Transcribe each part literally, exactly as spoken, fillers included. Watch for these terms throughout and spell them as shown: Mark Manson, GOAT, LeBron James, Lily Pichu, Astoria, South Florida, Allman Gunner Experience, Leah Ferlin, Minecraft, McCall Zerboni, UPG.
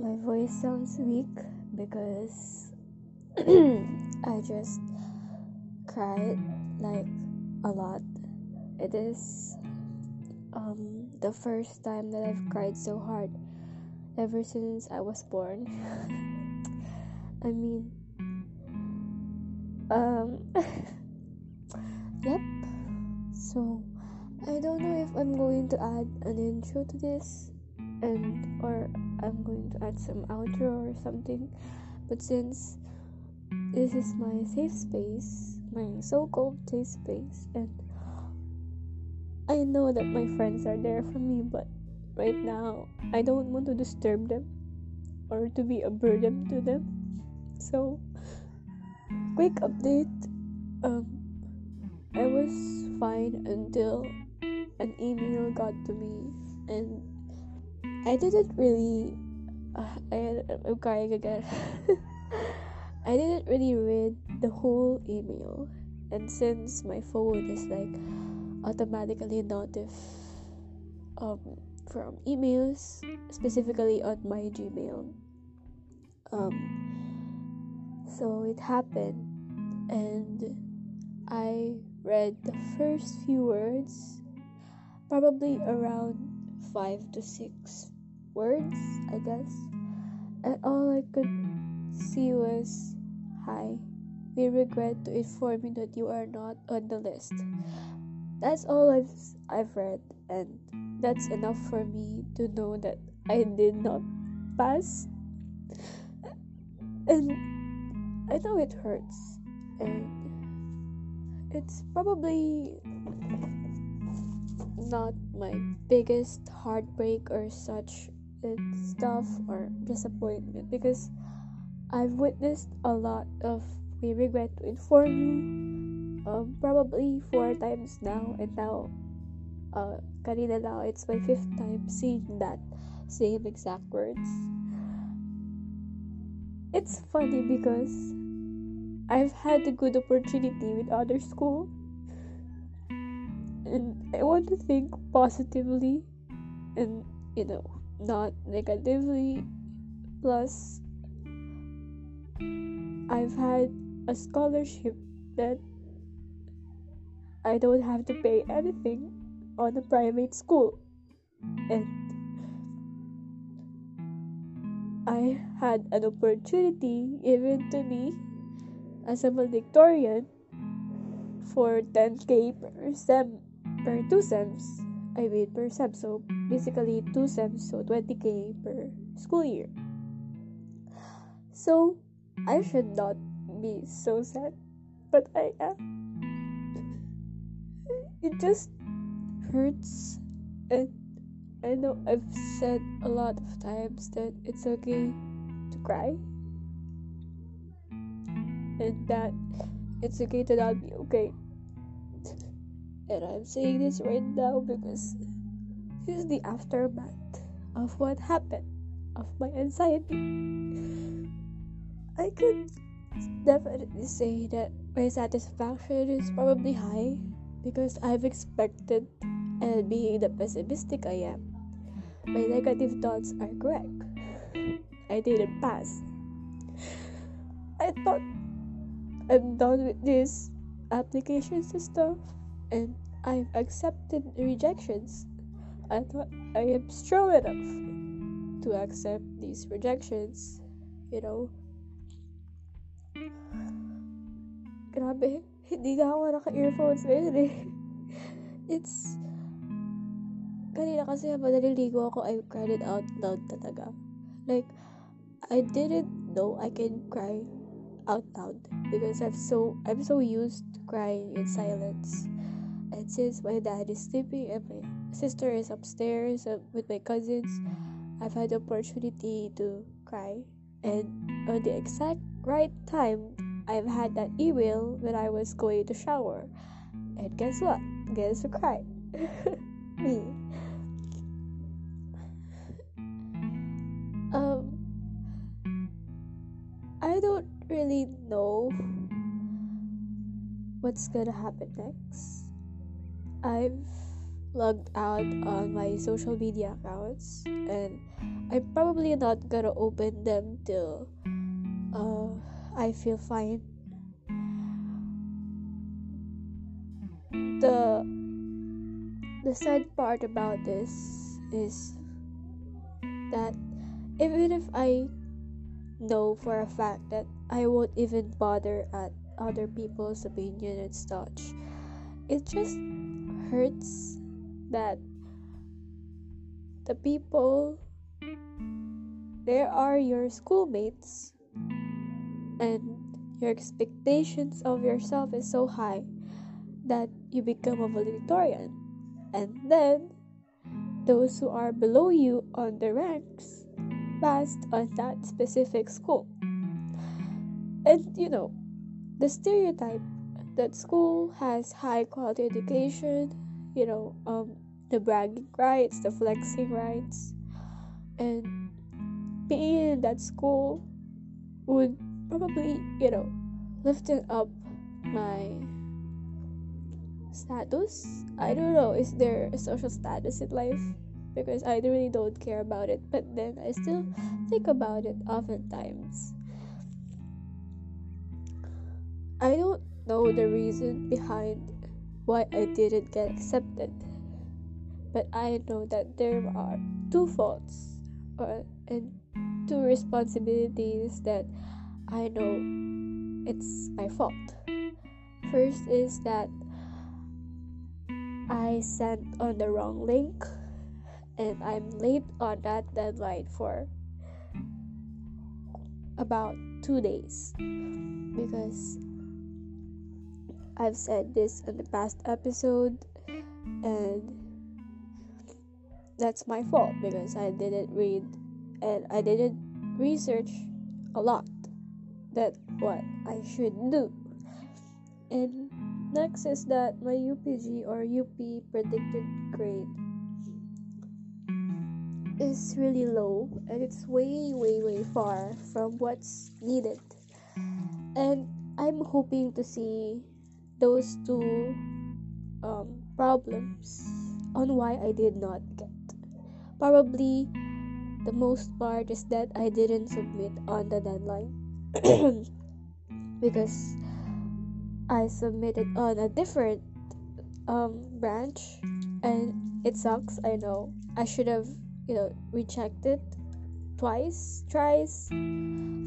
My voice sounds weak because I just cried like a lot. It is um, the first time that I've cried so hard ever since I was born. I mean, um, yep. So I don't know if I'm going to add an intro to this, and or I'm going to add some outro or something, but since this is my safe space, my so-called safe space, and I know that my friends are there for me, but right now I don't want to disturb them or to be a burden to them. So, quick update, um, I was fine until an email got to me, and I didn't really uh, I, I'm crying again I didn't really read the whole email, and since my phone is like automatically notif um, from emails, specifically on my Gmail, um, so it happened, and I read the first few words, probably around five to six words, I guess, and all I could see was, "Hi, we regret to inform you that you are not on the list." That's all I've I've read, and that's enough for me to know that I did not pass. And I know it hurts, and it's probably not my biggest heartbreak or such stuff or disappointment, because I've witnessed a lot of "we regret to inform you" um, probably four times now, and now uh, kanina now it's my fifth time seeing that same exact words. It's funny because I've had a good opportunity with other school, and I want to think positively and, you know, not negatively. Plus, I've had a scholarship that I don't have to pay anything on a private school, and I had an opportunity given to me as a valedictorian for ten thousand per sem. Per two sems, I mean per sem, so basically two sems, so twenty thousand per school year. So, I should not be so sad, but I am. It just hurts, and I know I've said a lot of times that it's okay to cry, and that it's okay to not be okay. And I'm saying this right now because this is the aftermath of what happened, of my anxiety. I can definitely say that my satisfaction is probably high because I've expected, and being the pessimistic I am, my negative thoughts are correct. I didn't pass. I thought I'm done with this application system, and I've accepted rejections. I thought I am strong enough to accept these rejections, you know. Grabe, hindi na ako naka-earphones ngayon eh. It's, kanina kasi habang naliligo ako, I cried it out loud talaga. Like, I didn't know I can cry out loud because I'm so, I'm so used to crying in silence. And since my dad is sleeping and my sister is upstairs with my cousins, I've had the opportunity to cry. And on the exact right time, I've had that email when I was going to shower. And guess what? Guess who cried? Me. Um, I don't really know what's gonna happen next. I've logged out on my social media accounts, and I'm probably not gonna open them till uh, I feel fine. The the sad part about this is that even if I know for a fact that I won't even bother at other people's opinion and such, it just hurts that the people there are your schoolmates, and your expectations of yourself is so high that you become a valedictorian, and then those who are below you on the ranks passed on that specific school. And you know, the stereotype that school has high quality education, you know, um, the bragging rights, the flexing rights, and being in that school would probably, you know, lifting up my status. I don't know, is there a social status in life? Because I really don't care about it, but then I still think about it oftentimes. I don't know the reason behind why I didn't get accepted, but I know that there are two faults or and two responsibilities that I know it's my fault. First is that I sent on the wrong link, and I'm late on that deadline for about two days because I've said this in the past episode, and that's my fault because I didn't read and I didn't research a lot that what I should do. And next is that my U P G or U P predicted grade is really low, and it's way way way far from what's needed, and I'm hoping to see those two um, problems on why I did not get. Probably the most part is that I didn't submit on the deadline because I submitted on a different um, branch, and it sucks. I know I should have, you know, rechecked it twice, thrice,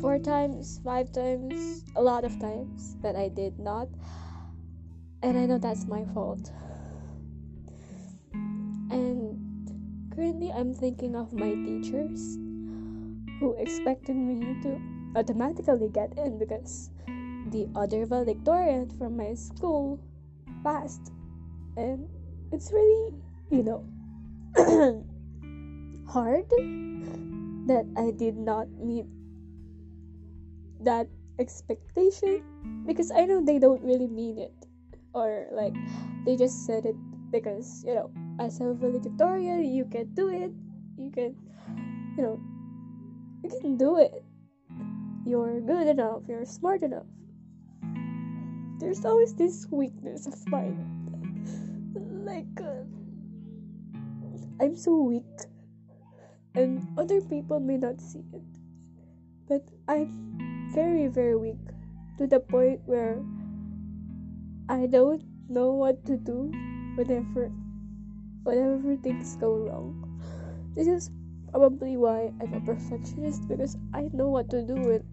four times, five times, a lot of times, but I did not, and I know that's my fault. And currently I'm thinking of my teachers who expected me to automatically get in because the other valedictorian from my school passed, and it's really, you know, hard that I did not meet that expectation, because I know they don't really mean it, or like they just said it because, you know, as a valedictorian you can do it, you can, you know, you can do it, you're good enough, you're smart enough. There's always this weakness of mine, like uh, I'm so weak. And other people may not see it, but I'm very, very weak to the point where I don't know what to do whenever, whenever things go wrong. This is probably why I'm a perfectionist, because I know what to do and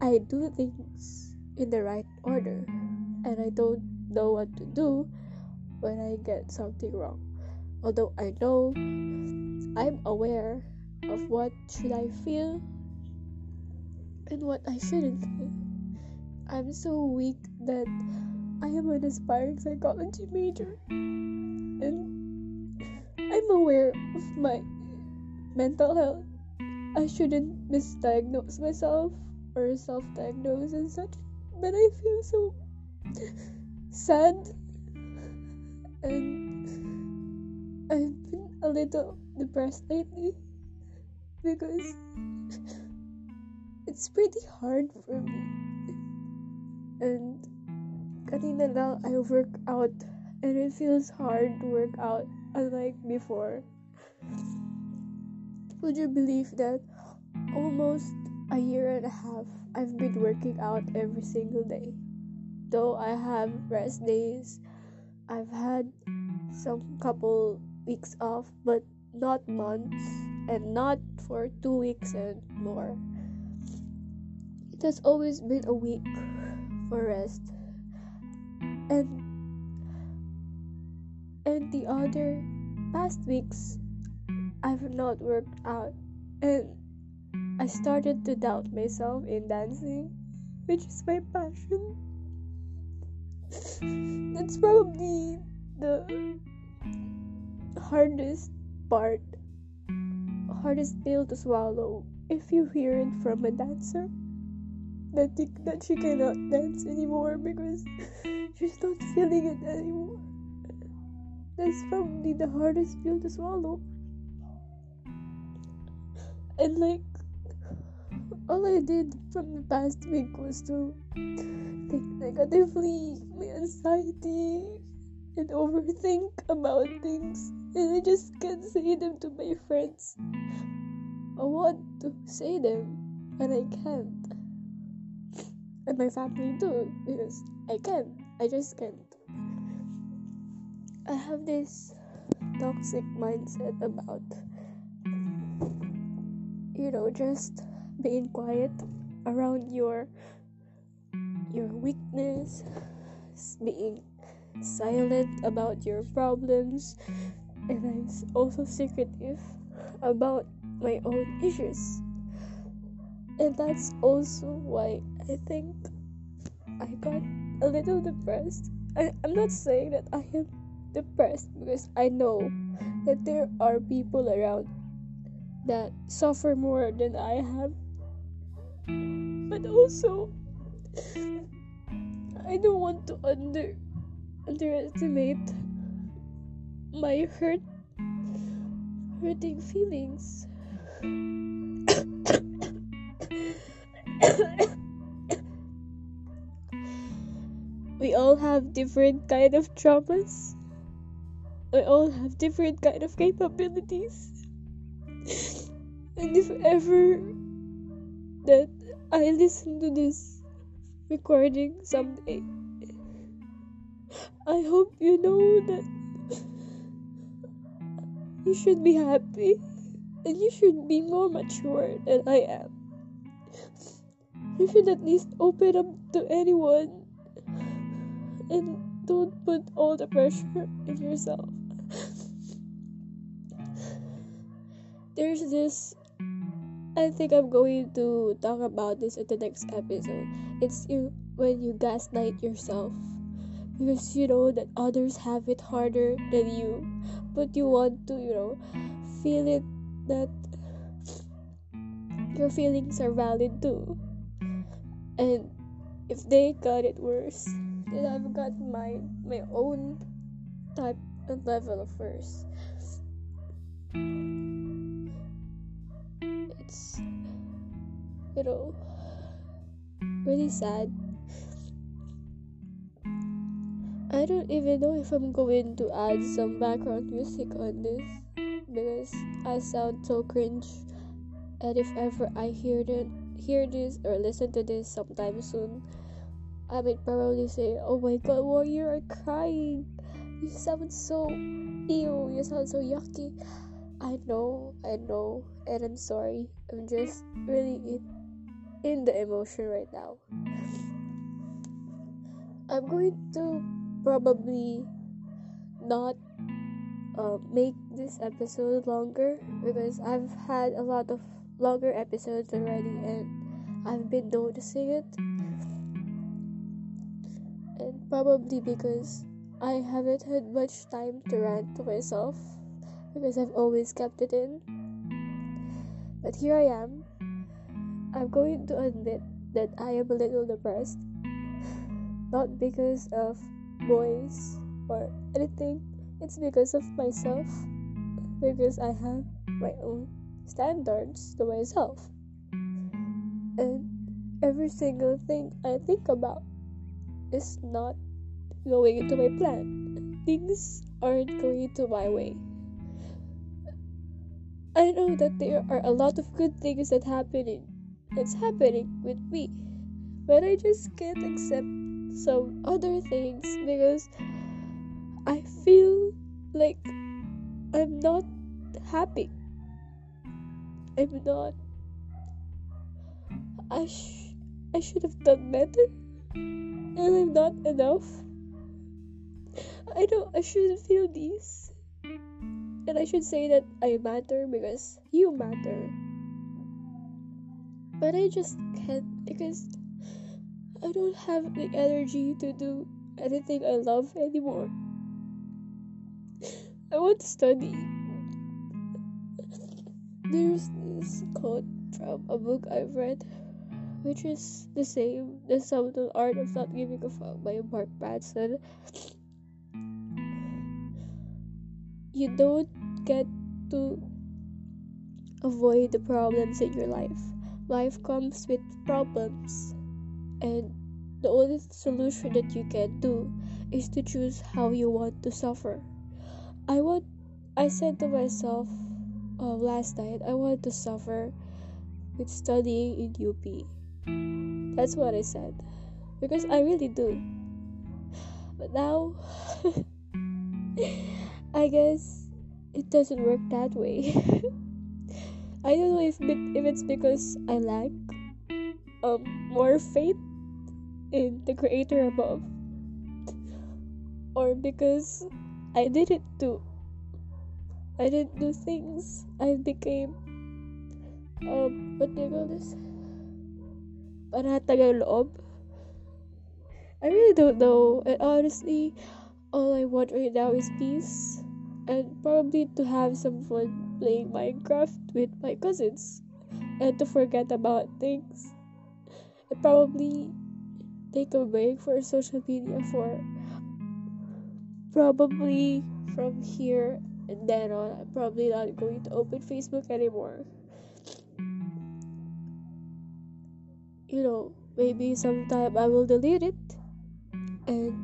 I do things in the right order, and I don't know what to do when I get something wrong. Although I know, I'm aware of what should I feel and what I shouldn't feel. I'm so weak that I am an aspiring psychology major, and I'm aware of my mental health. I shouldn't misdiagnose myself or self-diagnose and such, but I feel so sad, and I've been a little depressed lately, because it's pretty hard for me. And kanina lang I work out, and it feels hard to work out unlike before. Would you believe that almost a year and a half I've been working out every single day? Though I have rest days, I've had some couple weeks off, but not months and not for two weeks and more. It has always been a week for rest, and and the other past weeks I've not worked out, and I started to doubt myself in dancing, which is my passion. That's probably the hardest part, hardest pill to swallow if you hear it from a dancer, that, you, that she cannot dance anymore because she's not feeling it anymore. That's probably the hardest pill to swallow. And like, all I did from the past week was to think negatively, my anxiety, and overthink about things. And I just can't say them to my friends. I want to say them, and I can't. And my family too, because I can't. I just can't. I have this toxic mindset about, you know, just being quiet around your your weakness, being silent about your problems, and I'm also secretive about my own issues. And that's also why I think I got a little depressed. I, I'm not saying that I am depressed, because I know that there are people around that suffer more than I have, but also I don't want to under underestimate my hurt hurting feelings. We all have different kind of traumas. We all have different kind of capabilities. And if ever that I listen to this recording someday, I hope you know that you should be happy and you should be more mature than I am. You should at least open up to anyone and don't put all the pressure on yourself. There's this, I think I'm going to talk about this in the next episode. It's you, when you gaslight yourself, because you know that others have it harder than you, but you want to, you know, feel it that your feelings are valid too. And if they got it worse, then I've got my my own type and level of worse. It's, you know, really sad. I don't even know if I'm going to add some background music on this, because I sound so cringe. And if ever I hear that, hear this or listen to this sometime soon, I would probably say, "Oh my god, why you are crying? You sound so ew. You sound so yucky." I know, I know, and I'm sorry. I'm just really in, in the emotion right now. I'm going to probably not uh, make this episode longer, because I've had a lot of longer episodes already and I've been noticing it. And probably because I haven't had much time to rant to myself, because I've always kept it in. But here I am. I'm going to admit that I am a little depressed. Not because of boys or anything. It's because of myself. Because I have my own standards to myself. And every single thing I think about is not going into my plan. things aren't going to my way. I know that there are a lot of good things that happening. It's happening with me. But I just can't accept some other things because I feel like I'm not happy. I'm not. I sh- I should have done better. And I'm not enough. I know I shouldn't feel these. And I should say that I matter because you matter. But I just can't because I don't have the energy to do anything I love anymore. I want to study. There's this quote from a book I've read, which is the same as Subtle Art of Not Giving a Fuck by Mark Manson. You don't get to avoid the problems in your life. Life comes with problems. And the only solution that you can do is to choose how you want to suffer. I want, I said to myself uh, last night, I want to suffer with studying in U P. That's what I said. Because I really do. But now, I guess it doesn't work that way. I don't know if, if it's because I lack um, more faith in the creator above, or because I didn't do I didn't do things. I became um what do you call this? Panatag ang loob. I really don't know, and honestly, all I want right now is peace, and probably to have some fun playing Minecraft with my cousins, and to forget about things, and probably take a break for social media for probably from here and then on. I'm probably not going to open Facebook anymore. You know, maybe sometime I will delete it and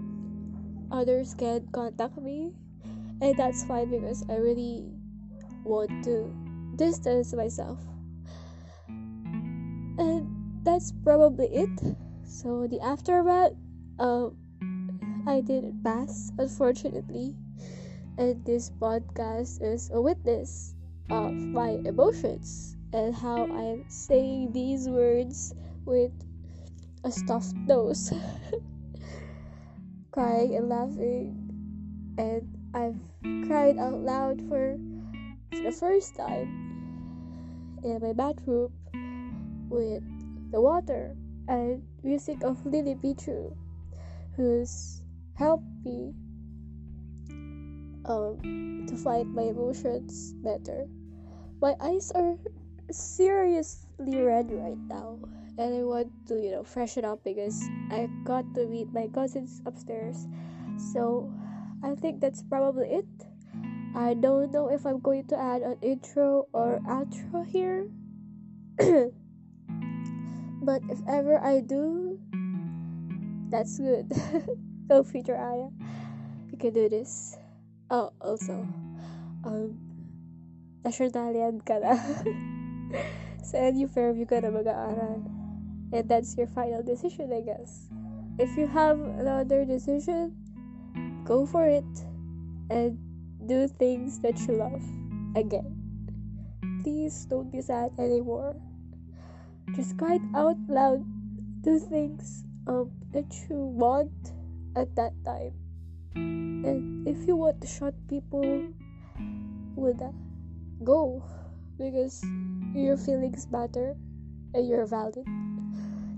others can contact me, and that's fine because I really want to distance myself, and that's probably it. So the aftermath, um, I didn't pass, unfortunately, and this podcast is a witness of my emotions and how I'm saying these words with a stuffed nose, crying and laughing, and I've cried out loud for the first time in my bathroom with the water and music of Lily Pichu, who's helped me um, to fight my emotions better. My eyes are seriously red right now, and I want to, you know, freshen up because I got to meet my cousins upstairs. So I think that's probably it. I don't know if I'm going to add an intro or outro here. But if ever I do, that's good. Go feature Aya. You can do this. Oh, also, um, nationalian ka na. Saan yung fairview ka na mag-aaral. And that's your final decision, I guess. If you have another decision, go for it. And do things that you love again. Please don't be sad anymore. Just cry out loud. Do things um that you want at that time. And if you want to shot people, would uh, go because your feelings matter and you're valid.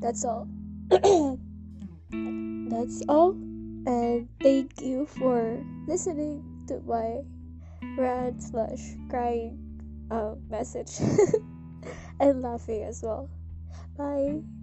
That's all. That's all. And thank you for listening to my rant slash crying uh, message and laughing as well. Bye.